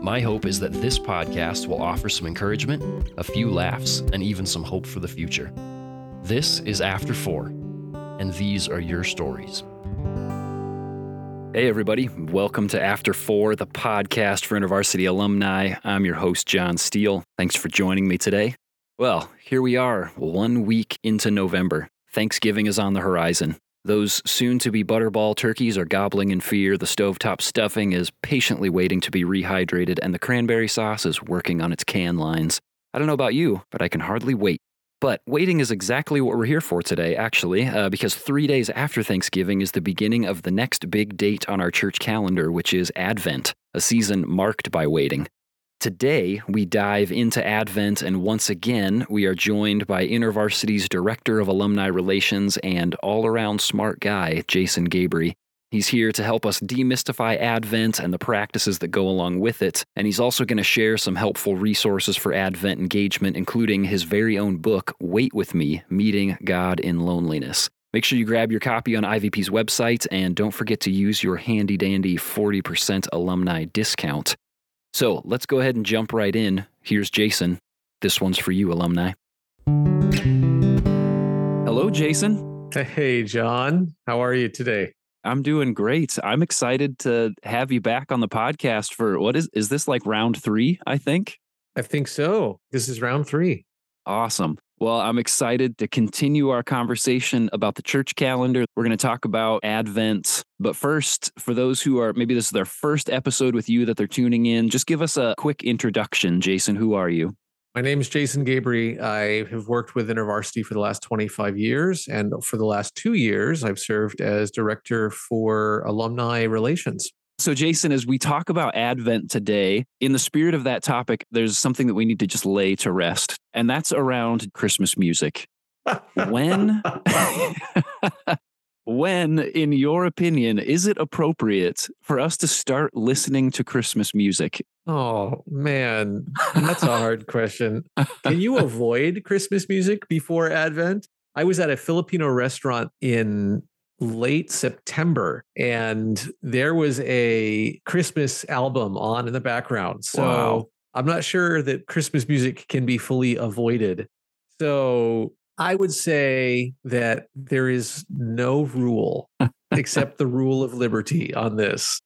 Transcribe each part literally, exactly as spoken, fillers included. my hope is that this podcast will offer some encouragement, a few laughs, and even some hope for the future. This is After Four, and these are your stories. Hey everybody, welcome to After Four, the podcast for InterVarsity alumni. I'm your host, John Steele. Thanks for joining me today. Well, here we are, one week into November. Thanksgiving is on the horizon. Those soon-to-be butterball turkeys are gobbling in fear, the stovetop stuffing is patiently waiting to be rehydrated, and the cranberry sauce is working on its can lines. I don't know about you, but I can hardly wait. But waiting is exactly what we're here for today, actually, uh, because three days after Thanksgiving is the beginning of the next big date on our church calendar, which is Advent, a season marked by waiting. Today, we dive into Advent, and once again, we are joined by InterVarsity's Director of Alumni Relations and all-around smart guy, Jason Gabry. He's here to help us demystify Advent and the practices that go along with it, and he's also going to share some helpful resources for Advent engagement, including his very own book, Wait With Me, Meeting God in Loneliness. Make sure you grab your copy on I V P's website, and don't forget to use your handy-dandy forty percent alumni discount. So let's go ahead and jump right in. Here's Jason. This one's for you, alumni. Hello, Jason. Hey, John. How are you today? I'm doing great. I'm excited to have you back on the podcast for what is, is this like round three, I think? I think so. This is round three. Awesome. Well, I'm excited to continue our conversation about the church calendar. We're going to talk about Advent. But first, for those who are, maybe this is their first episode with you that they're tuning in, just give us a quick introduction. Jason, who are you? My name is Jason Gabry. I have worked with InterVarsity for the last twenty-five years. And for the last two years, I've served as Director for Alumni Relations. So Jason, as we talk about Advent today, in the spirit of that topic, there's something that we need to just lay to rest. And that's around Christmas music. When, when, in your opinion, is it appropriate for us to start listening to Christmas music? Oh, man, that's a hard question. Can you avoid Christmas music before Advent? I was at a Filipino restaurant in late September, and there was a Christmas album on in the background. So wow. I'm not sure that Christmas music can be fully avoided. So I would say that there is no rule except the rule of liberty on this.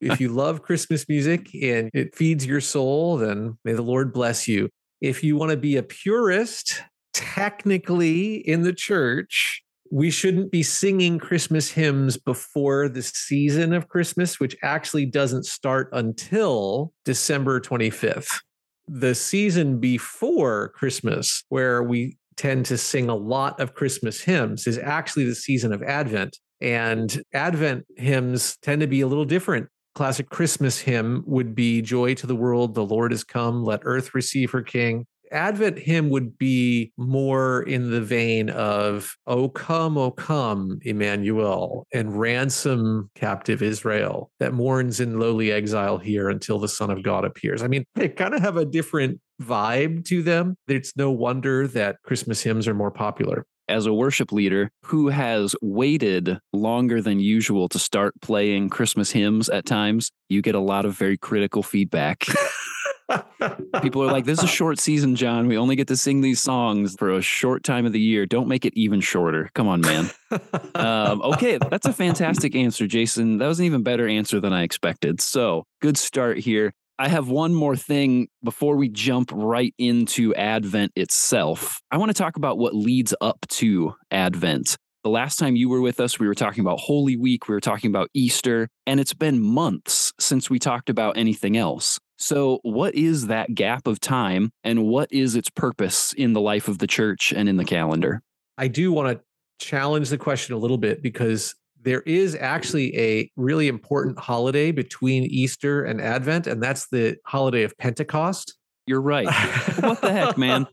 If you love Christmas music and it feeds your soul, then may the Lord bless you. If you want to be a purist, technically in the church, we shouldn't be singing Christmas hymns before the season of Christmas, which actually doesn't start until December twenty-fifth. The season before Christmas, where we tend to sing a lot of Christmas hymns, is actually the season of Advent. And Advent hymns tend to be a little different. Classic Christmas hymn would be Joy to the World, the Lord is come, let earth receive her King. Advent hymn would be more in the vein of "O come, O come, Emmanuel, and ransom captive Israel that mourns in lowly exile here until the Son of God appears." I mean, they kind of have a different vibe to them. It's no wonder that Christmas hymns are more popular. As a worship leader who has waited longer than usual to start playing Christmas hymns at times, you get a lot of very critical feedback. People are like, this is a short season, John. We only get to sing these songs for a short time of the year. Don't make it even shorter. Come on, man. um, okay, that's a fantastic answer, Jason. That was an even better answer than I expected. So good start here. I have one more thing before we jump right into Advent itself. I want to talk about what leads up to Advent. The last time you were with us, we were talking about Holy Week. We were talking about Easter. And it's been months since we talked about anything else. So what is that gap of time, and what is its purpose in the life of the church and in the calendar? I do want to challenge the question a little bit, because there is actually a really important holiday between Easter and Advent, and that's the holiday of Pentecost. You're right. What the heck, man?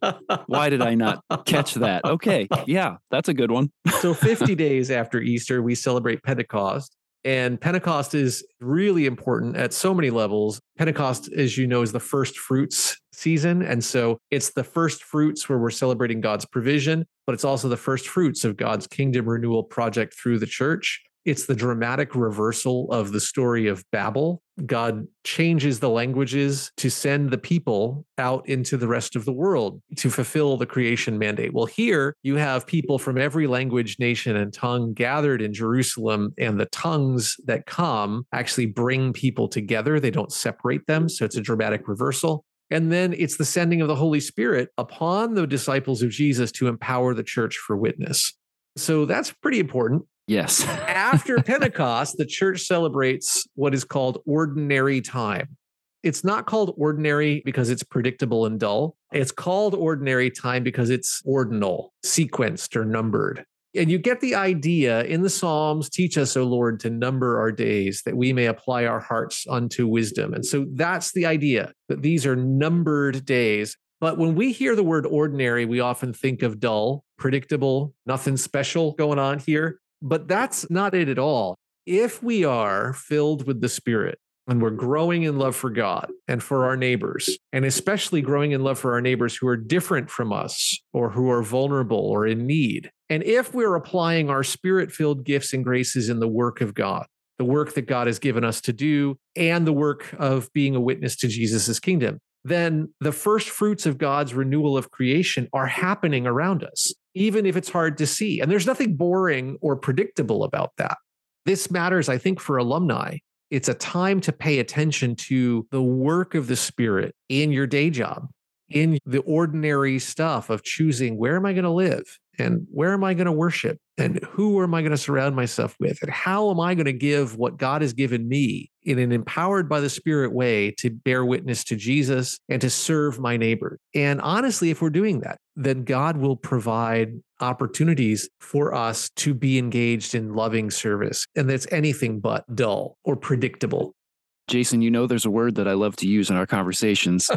Why did I not catch that? Okay. Yeah, that's a good one. So fifty days after Easter, we celebrate Pentecost. And Pentecost is really important at so many levels. Pentecost, as you know, is the first fruits season. And so it's the first fruits where we're celebrating God's provision, but it's also the first fruits of God's kingdom renewal project through the church. It's the dramatic reversal of the story of Babel. God changes the languages to send the people out into the rest of the world to fulfill the creation mandate. Well, here you have people from every language, nation, and tongue gathered in Jerusalem, and the tongues that come actually bring people together. They don't separate them. So it's a dramatic reversal. And then it's the sending of the Holy Spirit upon the disciples of Jesus to empower the church for witness. So that's pretty important. Yes. After Pentecost, the church celebrates what is called ordinary time. It's not called ordinary because it's predictable and dull. It's called ordinary time because it's ordinal, sequenced or numbered. And you get the idea in the Psalms, teach us, O Lord, to number our days that we may apply our hearts unto wisdom. And so that's the idea, that these are numbered days. But when we hear the word ordinary, we often think of dull, predictable, nothing special going on here. But that's not it at all. If we are filled with the Spirit and we're growing in love for God and for our neighbors, and especially growing in love for our neighbors who are different from us or who are vulnerable or in need, and if we're applying our Spirit-filled gifts and graces in the work of God, the work that God has given us to do, and the work of being a witness to Jesus' kingdom, then the first fruits of God's renewal of creation are happening around us, even if it's hard to see. And there's nothing boring or predictable about that. This matters, I think, for alumni. It's a time to pay attention to the work of the Spirit in your day job, in the ordinary stuff of choosing, where am I going to live? And where am I going to worship? And who am I going to surround myself with? And how am I going to give what God has given me in an empowered by the Spirit way to bear witness to Jesus and to serve my neighbor? And honestly, if we're doing that, then God will provide opportunities for us to be engaged in loving service. And that's anything but dull or predictable. Jason, you know, there's a word that I love to use in our conversations,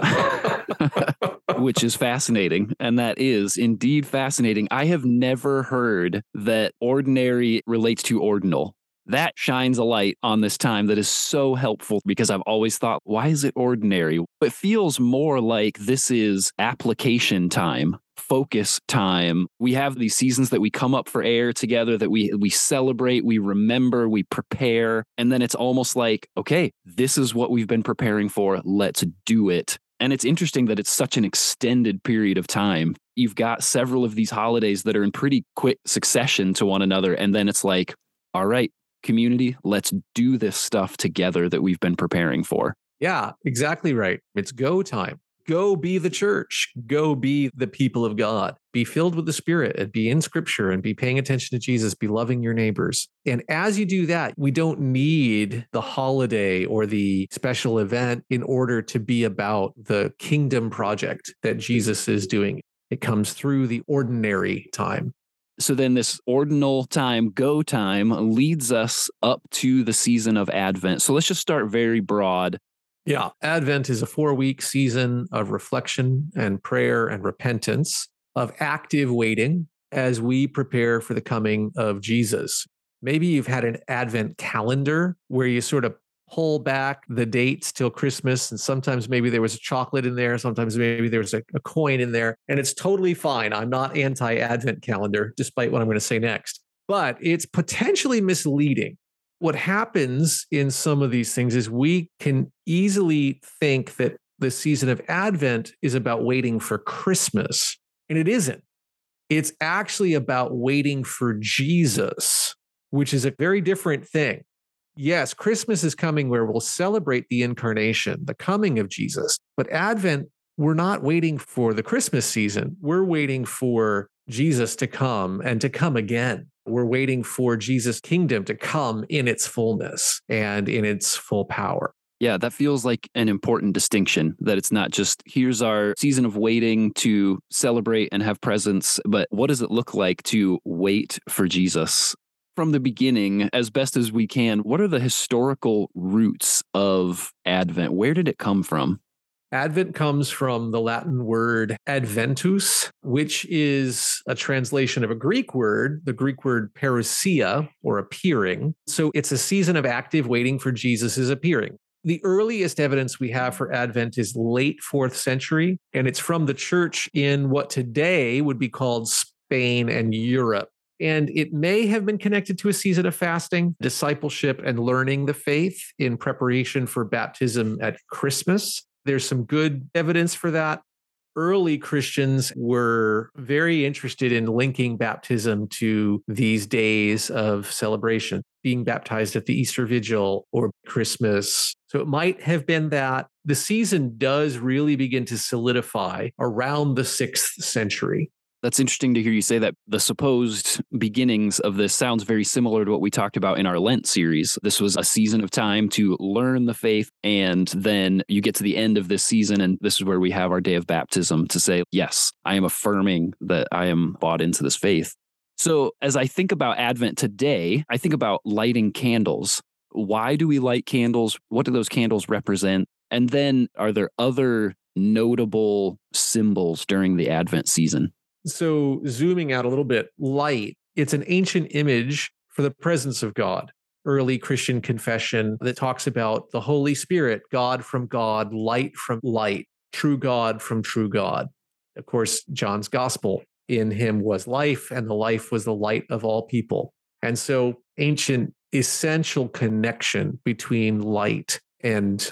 which is fascinating. And that is indeed fascinating. I have never heard that ordinary relates to ordinal. That shines a light on this time that is so helpful, because I've always thought, why is it ordinary? It feels more like this is application time, focus time. We have these seasons that we come up for air together, that we we celebrate, we remember, we prepare. And then it's almost like, okay, this is what we've been preparing for. Let's do it. And it's interesting that it's such an extended period of time. You've got several of these holidays that are in pretty quick succession to one another. And then it's like, all right, community, let's do this stuff together that we've been preparing for. Yeah, exactly right. It's go time. Go be the church. Go be the people of God. Be filled with the Spirit and be in Scripture and be paying attention to Jesus. Be loving your neighbors. And as you do that, we don't need the holiday or the special event in order to be about the kingdom project that Jesus is doing. It comes through the ordinary time. So then this ordinal time, go time, leads us up to the season of Advent. So let's just start very broad. Yeah, Advent is a four-week season of reflection and prayer and repentance, of active waiting as we prepare for the coming of Jesus. Maybe you've had an Advent calendar where you sort of pull back the dates till Christmas, and sometimes maybe there was a chocolate in there, sometimes maybe there was a, a coin in there, and it's totally fine. I'm not anti-Advent calendar, despite what I'm going to say next, but it's potentially misleading. What happens in some of these things is we can easily think that the season of Advent is about waiting for Christmas, and it isn't. It's actually about waiting for Jesus, which is a very different thing. Yes, Christmas is coming where we'll celebrate the incarnation, the coming of Jesus, but Advent, we're not waiting for the Christmas season. We're waiting for Jesus to come and to come again. We're waiting for Jesus' kingdom to come in its fullness and in its full power. Yeah, that feels like an important distinction, that it's not just here's our season of waiting to celebrate and have presents, but what does it look like to wait for Jesus? From the beginning, as best as we can, what are the historical roots of Advent? Where did it come from? Advent comes from the Latin word adventus, which is a translation of a Greek word, the Greek word parousia, or appearing. So it's a season of active waiting for Jesus's appearing. The earliest evidence we have for Advent is late fourth century, and it's from the church in what today would be called Spain and Europe. And it may have been connected to a season of fasting, discipleship, and learning the faith in preparation for baptism at Christmas. There's some good evidence for that. Early Christians were very interested in linking baptism to these days of celebration, being baptized at the Easter Vigil or Christmas. So it might have been that. The season does really begin to solidify around the sixth century. That's interesting to hear you say that. The supposed beginnings of this sounds very similar to what we talked about in our Lent series. This was a season of time to learn the faith, and then you get to the end of this season, and this is where we have our day of baptism to say, yes, I am affirming that I am bought into this faith. So as I think about Advent today, I think about lighting candles. Why do we light candles? What do those candles represent? And then are there other notable symbols during the Advent season? So zooming out a little bit, light, it's an ancient image for the presence of God. Early Christian confession that talks about the Holy Spirit, God from God, light from light, true God from true God. Of course, John's gospel, in him was life, and the life was the light of all people. And so ancient essential connection between light and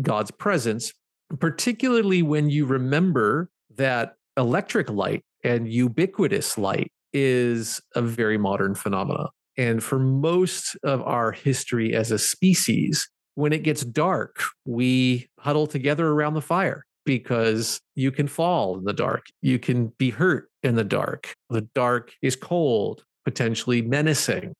God's presence, particularly when you remember that electric light and ubiquitous light is a very modern phenomena. And for most of our history as a species, when it gets dark, we huddle together around the fire because you can fall in the dark. You can be hurt in the dark. The dark is cold, potentially menacing.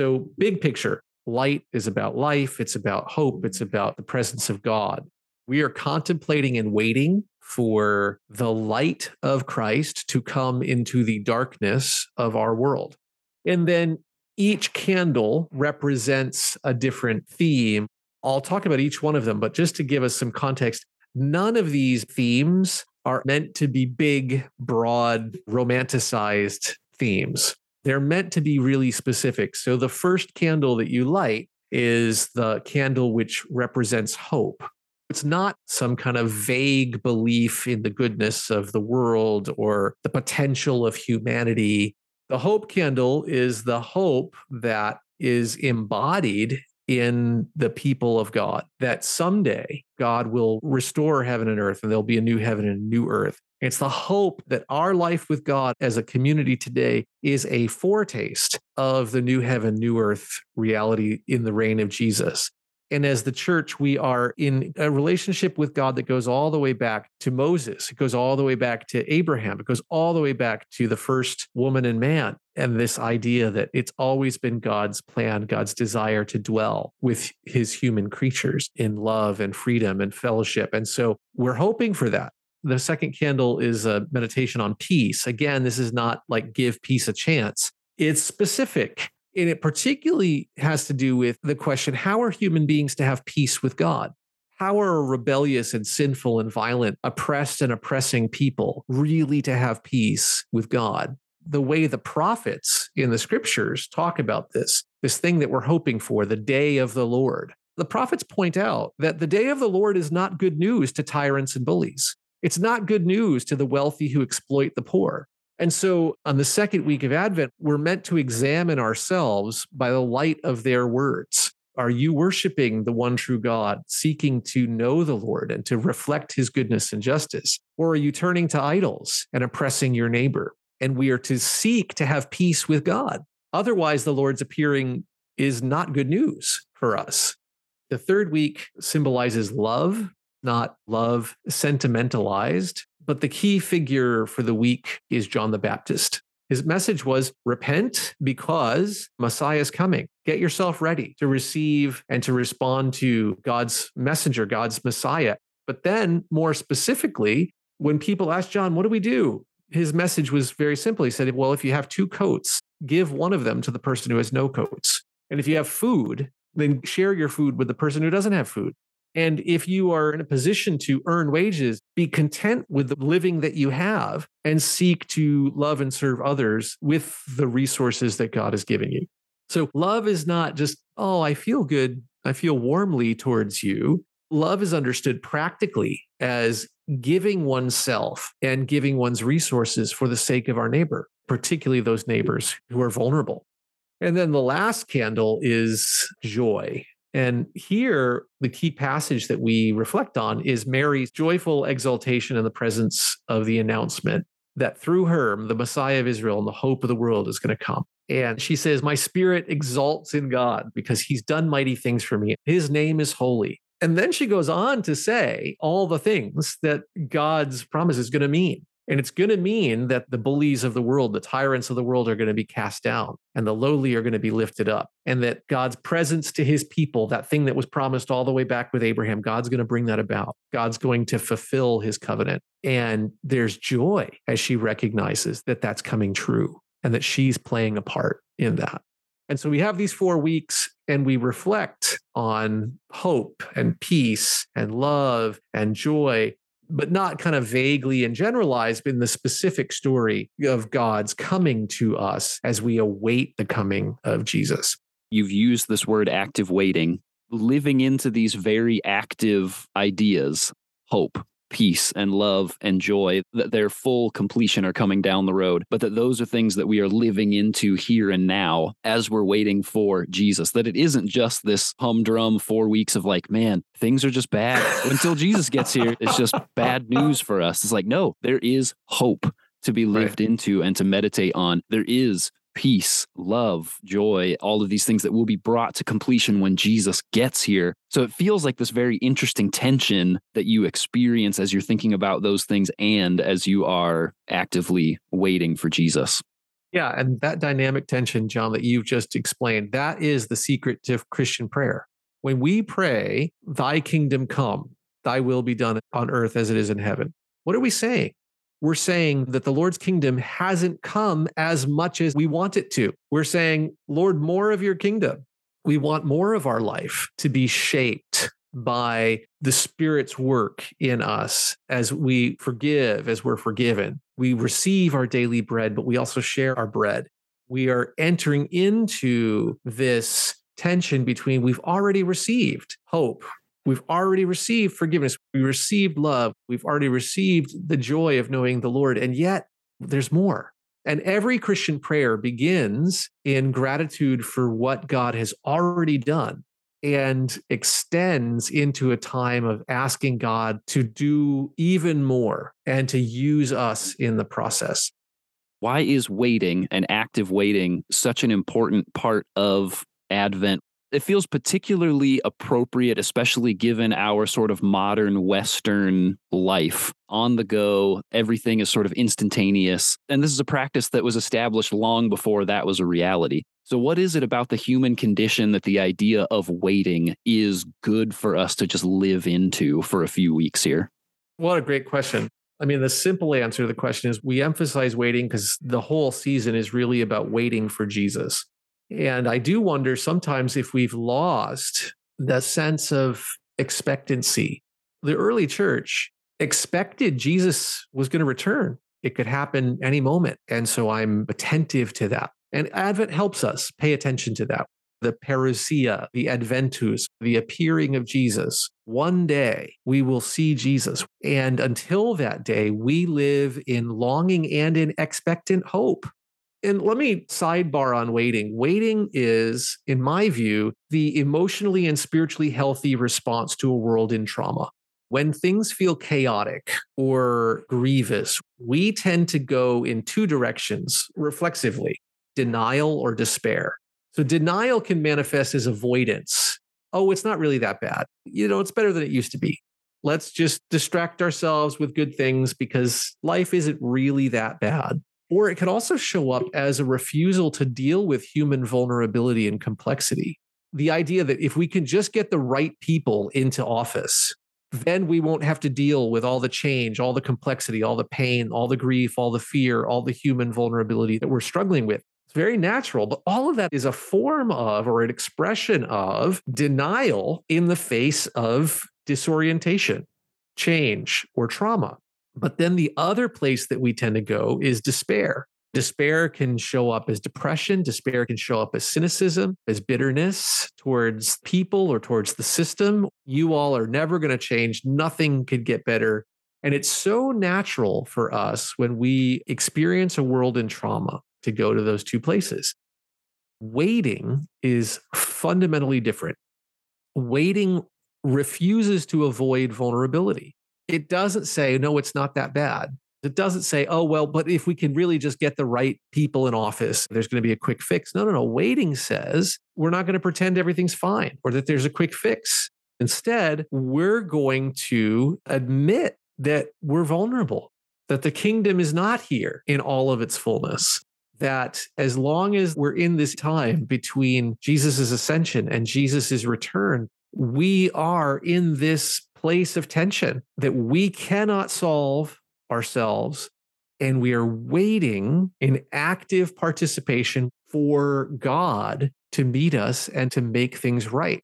So big picture, light is about life. It's about hope. It's about the presence of God. We are contemplating and waiting for the light of Christ to come into the darkness of our world. And then each candle represents a different theme. I'll talk about each one of them, but just to give us some context, none of these themes are meant to be big, broad, romanticized themes. They're meant to be really specific. So the first candle that you light is the candle which represents hope. It's not some kind of vague belief in the goodness of the world or the potential of humanity. The hope candle is the hope that is embodied in the people of God, that someday God will restore heaven and earth, and there'll be a new heaven and a new earth. It's the hope that our life with God as a community today is a foretaste of the new heaven, new earth reality in the reign of Jesus. And as the church, we are in a relationship with God that goes all the way back to Moses. It goes all the way back to Abraham. It goes all the way back to the first woman and man. And this idea that it's always been God's plan, God's desire to dwell with his human creatures in love and freedom and fellowship. And so we're hoping for that. The second candle is a meditation on peace. Again, this is not like give peace a chance. It's specific. And it particularly has to do with the question, how are human beings to have peace with God? How are a rebellious and sinful and violent, oppressed and oppressing people really to have peace with God? The way the prophets in the scriptures talk about this, this thing that we're hoping for, the day of the Lord. The prophets point out that the day of the Lord is not good news to tyrants and bullies. It's not good news to the wealthy who exploit the poor. And so on the second week of Advent, we're meant to examine ourselves by the light of their words. Are you worshiping the one true God, seeking to know the Lord and to reflect his goodness and justice? Or are you turning to idols and oppressing your neighbor? And we are to seek to have peace with God. Otherwise, the Lord's appearing is not good news for us. The third week symbolizes love, not love sentimentalized. But the key figure for the week is John the Baptist. His message was, repent because Messiah is coming. Get yourself ready to receive and to respond to God's messenger, God's Messiah. But then more specifically, when people asked John, what do we do? His message was very simple. He said, well, if you have two coats, give one of them to the person who has no coats. And if you have food, then share your food with the person who doesn't have food. And if you are in a position to earn wages, be content with the living that you have and seek to love and serve others with the resources that God has given you. So love is not just, oh, I feel good. I feel warmly towards you. Love is understood practically as giving oneself and giving one's resources for the sake of our neighbor, particularly those neighbors who are vulnerable. And then the last candle is joy. And here, the key passage that we reflect on is Mary's joyful exultation in the presence of the announcement that through her, the Messiah of Israel and the hope of the world is going to come. And she says, my spirit exalts in God because he's done mighty things for me. His name is holy. And then she goes on to say all the things that God's promise is going to mean. And it's going to mean that the bullies of the world, the tyrants of the world are going to be cast down and the lowly are going to be lifted up. And that God's presence to his people, that thing that was promised all the way back with Abraham, God's going to bring that about. God's going to fulfill his covenant. And there's joy as she recognizes that that's coming true and that she's playing a part in that. And so we have these four weeks and we reflect on hope and peace and love and joy, but not kind of vaguely and generalized, but in the specific story of God's coming to us as we await the coming of Jesus. You've used this word active waiting, living into these very active ideas, hope, peace, and love, and joy, that their full completion are coming down the road, but that those are things that we are living into here and now as we're waiting for Jesus, that it isn't just this humdrum four weeks of like, man, things are just bad. Until Jesus gets here, it's just bad news for us. It's like, no, there is hope to be lived right. into and to meditate on. There is peace, love, joy, all of these things that will be brought to completion when Jesus gets here. So it feels like this very interesting tension that you experience as you're thinking about those things and as you are actively waiting for Jesus. Yeah. And that dynamic tension, John, that you've just explained, that is the secret to Christian prayer. When we pray, thy kingdom come, thy will be done on earth as it is in heaven. What are we saying? We're saying that the Lord's kingdom hasn't come as much as we want it to. We're saying, Lord, more of your kingdom. We want more of our life to be shaped by the Spirit's work in us as we forgive, as we're forgiven. We receive our daily bread, but we also share our bread. We are entering into this tension between we've already received hope. We've already received forgiveness. We received love. We've already received the joy of knowing the Lord. And yet there's more. And every Christian prayer begins in gratitude for what God has already done and extends into a time of asking God to do even more and to use us in the process. Why is waiting and active waiting such an important part of Advent? It feels particularly appropriate, especially given our sort of modern Western life. On the go, everything is sort of instantaneous. And this is a practice that was established long before that was a reality. So what is it about the human condition that the idea of waiting is good for us to just live into for a few weeks here? What a great question. I mean, the simple answer to the question is we emphasize waiting because the whole season is really about waiting for Jesus. And I do wonder sometimes if we've lost the sense of expectancy. The early church expected Jesus was going to return. It could happen any moment. And so I'm attentive to that. And Advent helps us pay attention to that. The parousia, the adventus, the appearing of Jesus. One day we will see Jesus. And until that day, we live in longing and in expectant hope. And let me sidebar on waiting. Waiting is, in my view, the emotionally and spiritually healthy response to a world in trauma. When things feel chaotic or grievous, we tend to go in two directions reflexively, denial or despair. So denial can manifest as avoidance. Oh, it's not really that bad. You know, it's better than it used to be. Let's just distract ourselves with good things because life isn't really that bad. Or it could also show up as a refusal to deal with human vulnerability and complexity. The idea that if we can just get the right people into office, then we won't have to deal with all the change, all the complexity, all the pain, all the grief, all the fear, all the human vulnerability that we're struggling with. It's very natural, but all of that is a form of or an expression of denial in the face of disorientation, change, or trauma. But then the other place that we tend to go is despair. Despair can show up as depression. Despair can show up as cynicism, as bitterness towards people or towards the system. You all are never going to change. Nothing could get better. And it's so natural for us when we experience a world in trauma to go to those two places. Waiting is fundamentally different. Waiting refuses to avoid vulnerability. It doesn't say, no, it's not that bad. It doesn't say, oh, well, but if we can really just get the right people in office, there's going to be a quick fix. No, no, no. Waiting says we're not going to pretend everything's fine or that there's a quick fix. Instead, we're going to admit that we're vulnerable, that the kingdom is not here in all of its fullness, that as long as we're in this time between Jesus's ascension and Jesus's return, we are in this place of tension that we cannot solve ourselves, and we are waiting in active participation for God to meet us and to make things right.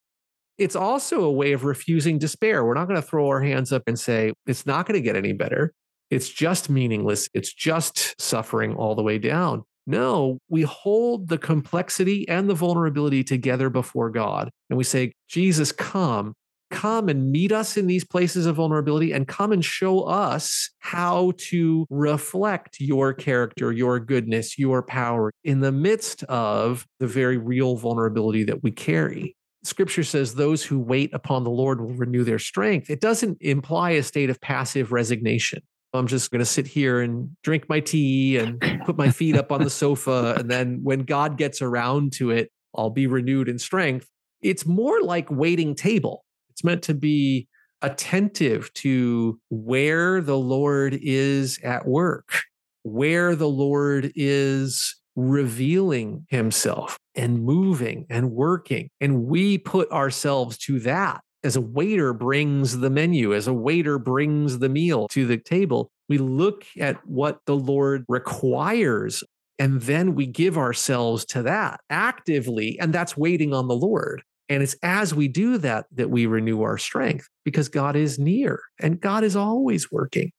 It's also a way of refusing despair. We're not going to throw our hands up and say, it's not going to get any better. It's just meaningless. It's just suffering all the way down. No, we hold the complexity and the vulnerability together before God. And we say, Jesus, come. Come and meet us in these places of vulnerability and come and show us how to reflect your character, your goodness, your power in the midst of the very real vulnerability that we carry. Scripture says those who wait upon the Lord will renew their strength. It doesn't imply a state of passive resignation. I'm just going to sit here and drink my tea and put my feet up on the sofa. And then when God gets around to it, I'll be renewed in strength. It's more like waiting table. It's meant to be attentive to where the Lord is at work, where the Lord is revealing himself and moving and working. And we put ourselves to that. As a waiter brings the menu, as a waiter brings the meal to the table, we look at what the Lord requires, and then we give ourselves to that actively. And that's waiting on the Lord. And it's as we do that, that we renew our strength, because God is near and God is always working.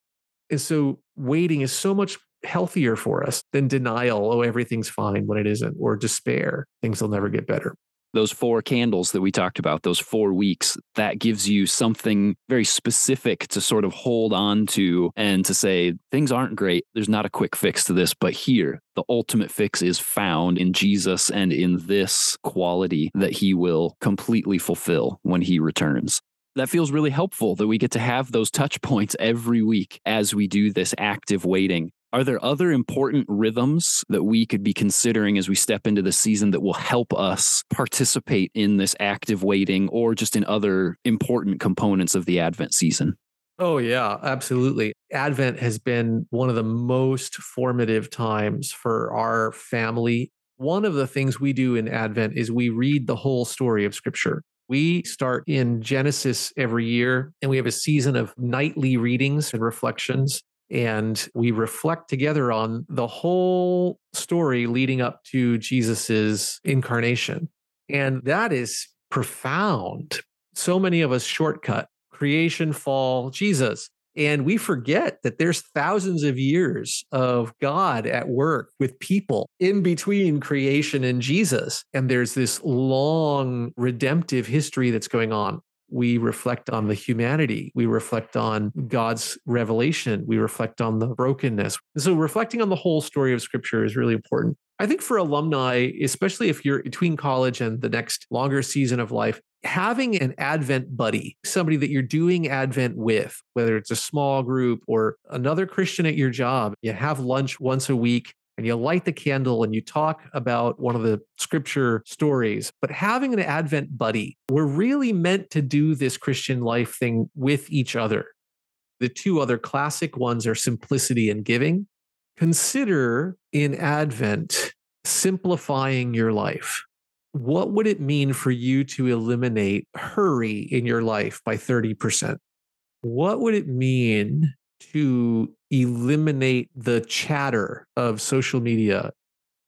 And so waiting is so much healthier for us than denial. Oh, everything's fine when it isn't, or despair. Things will never get better. Those four candles that we talked about, those four weeks, that gives you something very specific to sort of hold on to and to say, things aren't great. There's not a quick fix to this, but here, the ultimate fix is found in Jesus and in this quality that he will completely fulfill when he returns. That feels really helpful that we get to have those touch points every week as we do this active waiting. Are there other important rhythms that we could be considering as we step into the season that will help us participate in this active waiting, or just in other important components of the Advent season? Oh, yeah, absolutely. Advent has been one of the most formative times for our family. One of the things we do in Advent is we read the whole story of Scripture. We start in Genesis every year, and we have a season of nightly readings and reflections. And we reflect together on the whole story leading up to Jesus's incarnation. And that is profound. So many of us shortcut creation, fall, Jesus. And we forget that there's thousands of years of God at work with people in between creation and Jesus. And there's this long redemptive history that's going on. We reflect on the humanity. We reflect on God's revelation. We reflect on the brokenness. And so reflecting on the whole story of Scripture is really important. I think for alumni, especially if you're between college and the next longer season of life, having an Advent buddy, somebody that you're doing Advent with, whether it's a small group or another Christian at your job, you have lunch once a week and you light the candle and you talk about one of the Scripture stories. But having an Advent buddy, we're really meant to do this Christian life thing with each other. The two other classic ones are simplicity and giving. Consider in Advent simplifying your life. What would it mean for you to eliminate hurry in your life by thirty percent? What would it mean to eliminate the chatter of social media?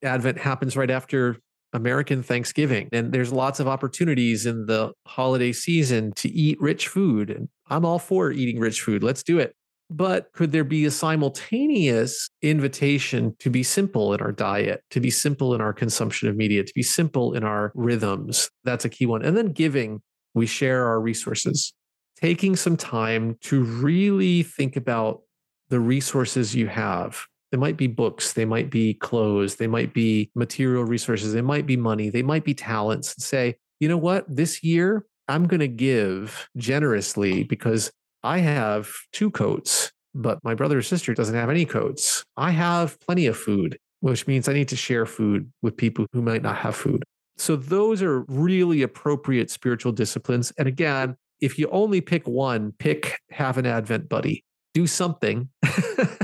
Advent happens right after American Thanksgiving. And there's lots of opportunities in the holiday season to eat rich food. And I'm all for eating rich food. Let's do it. But could there be a simultaneous invitation to be simple in our diet, to be simple in our consumption of media, to be simple in our rhythms? That's a key one. And then giving, we share our resources. Taking some time to really think about the resources you have. They might be books, they might be clothes, they might be material resources, they might be money, they might be talents. And say, you know what, this year I'm going to give generously because I have two coats, but my brother or sister doesn't have any coats. I have plenty of food, which means I need to share food with people who might not have food. So those are really appropriate spiritual disciplines. And again, if you only pick one, pick have an Advent buddy. Do something,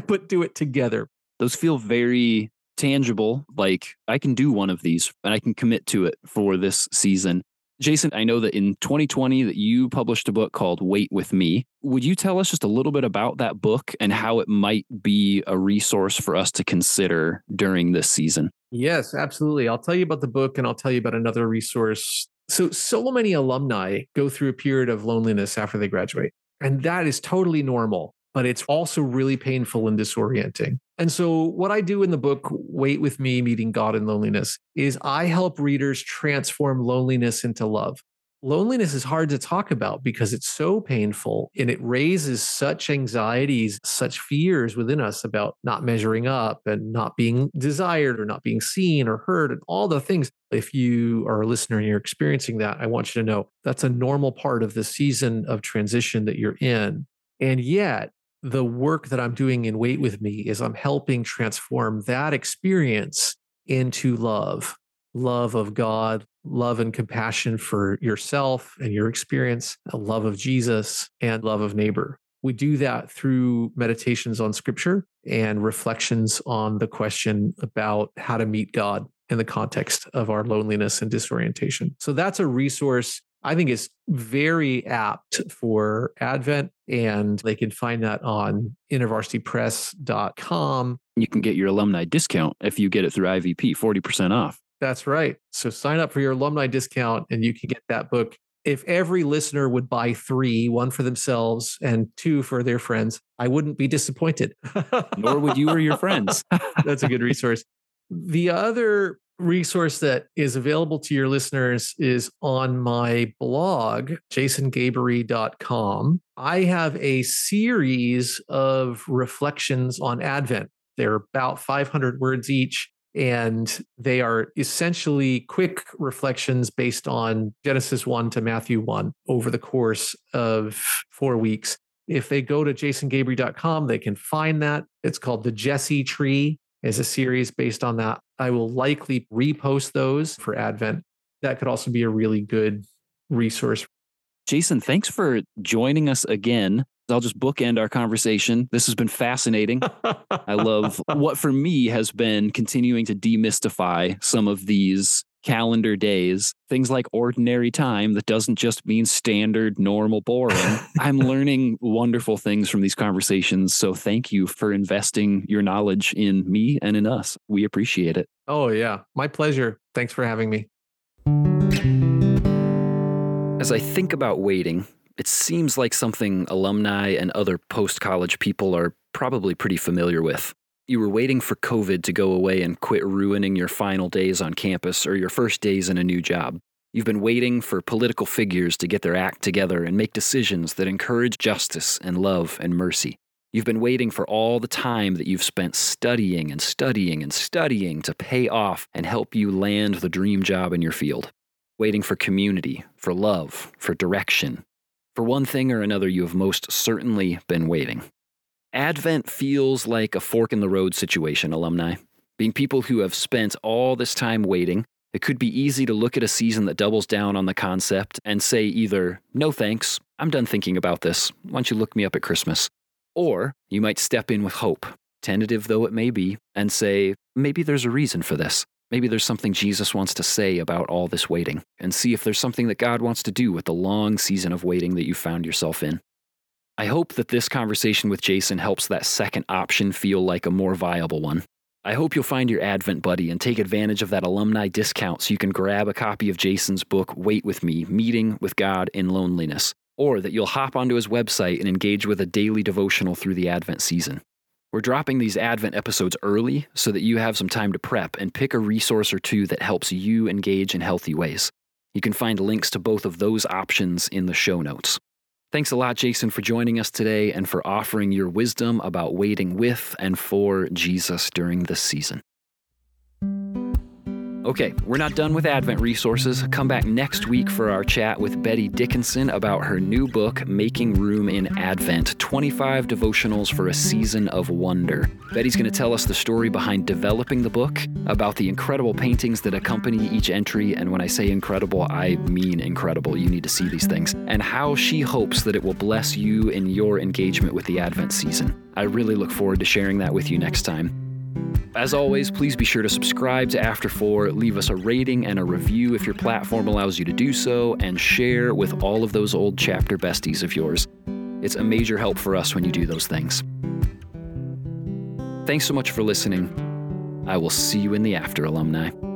but do it together. Those feel very tangible, like I can do one of these and I can commit to it for this season. Jason, I know that in twenty twenty that you published a book called Wait With Me. Would you tell us just a little bit about that book and how it might be a resource for us to consider during this season? Yes, absolutely. I'll tell you about the book and I'll tell you about another resource. So, so many alumni go through a period of loneliness after they graduate, and that is totally normal. But it's also really painful and disorienting. And so what I do in the book, Wait With Me, Meeting God in Loneliness, is I help readers transform loneliness into love. Loneliness is hard to talk about because it's so painful and it raises such anxieties, such fears within us about not measuring up and not being desired or not being seen or heard and all the things. If you are a listener and you're experiencing that, I want you to know that's a normal part of the season of transition that you're in. And yet, the work that I'm doing in Wait With Me is I'm helping transform that experience into love, love of God, love and compassion for yourself and your experience, a love of Jesus and love of neighbor. We do that through meditations on scripture and reflections on the question about how to meet God in the context of our loneliness and disorientation. So that's a resource I think it's very apt for Advent, and they can find that on intervarsity press dot com. You can get your alumni discount if you get it through I V P, forty percent off. That's right. So sign up for your alumni discount and you can get that book. If every listener would buy three, one for themselves and two for their friends, I wouldn't be disappointed. Nor would you or your friends. That's a good resource. The other resource that is available to your listeners is on my blog, jason gabry dot com. I have a series of reflections on Advent. They're about five hundred words each, and they are essentially quick reflections based on Genesis one to Matthew one over the course of four weeks. If they go to jason gabry dot com, they can find that. It's called The Jesse Tree. Is a series based on that. I will likely repost those for Advent. That could also be a really good resource. Jason, thanks for joining us again. I'll just bookend our conversation. This has been fascinating. I love what for me has been continuing to demystify some of these calendar days, things like ordinary time that doesn't just mean standard, normal, boring. I'm learning wonderful things from these conversations. So thank you for investing your knowledge in me and in us. We appreciate it. Oh, yeah. My pleasure. Thanks for having me. As I think about waiting, it seems like something alumni and other post-college people are probably pretty familiar with. You were waiting for COVID to go away and quit ruining your final days on campus or your first days in a new job. You've been waiting for political figures to get their act together and make decisions that encourage justice and love and mercy. You've been waiting for all the time that you've spent studying and studying and studying to pay off and help you land the dream job in your field. Waiting for community, for love, for direction. For one thing or another, you have most certainly been waiting. Advent feels like a fork in the road situation, alumni. Being people who have spent all this time waiting, it could be easy to look at a season that doubles down on the concept and say either, no thanks, I'm done thinking about this, why don't you look me up at Christmas? Or you might step in with hope, tentative though it may be, and say, maybe there's a reason for this. Maybe there's something Jesus wants to say about all this waiting, and see if there's something that God wants to do with the long season of waiting that you found yourself in. I hope that this conversation with Jason helps that second option feel like a more viable one. I hope you'll find your Advent buddy and take advantage of that alumni discount so you can grab a copy of Jason's book, Wait With Me, Meeting with God in Loneliness, or that you'll hop onto his website and engage with a daily devotional through the Advent season. We're dropping these Advent episodes early so that you have some time to prep and pick a resource or two that helps you engage in healthy ways. You can find links to both of those options in the show notes. Thanks a lot, Jason, for joining us today and for offering your wisdom about waiting with and for Jesus during this season. Okay, we're not done with Advent resources. Come back next week for our chat with Betty Dickinson about her new book, Making Room in Advent, twenty-five Devotionals for a Season of Wonder. Betty's going to tell us the story behind developing the book, about the incredible paintings that accompany each entry, and when I say incredible, I mean incredible. You need to see these things, and how she hopes that it will bless you in your engagement with the Advent season. I really look forward to sharing that with you next time. As always, please be sure to subscribe to After Four, leave us a rating and a review if your platform allows you to do so, and share with all of those old chapter besties of yours. It's a major help for us when you do those things. Thanks so much for listening. I will see you in the After, alumni.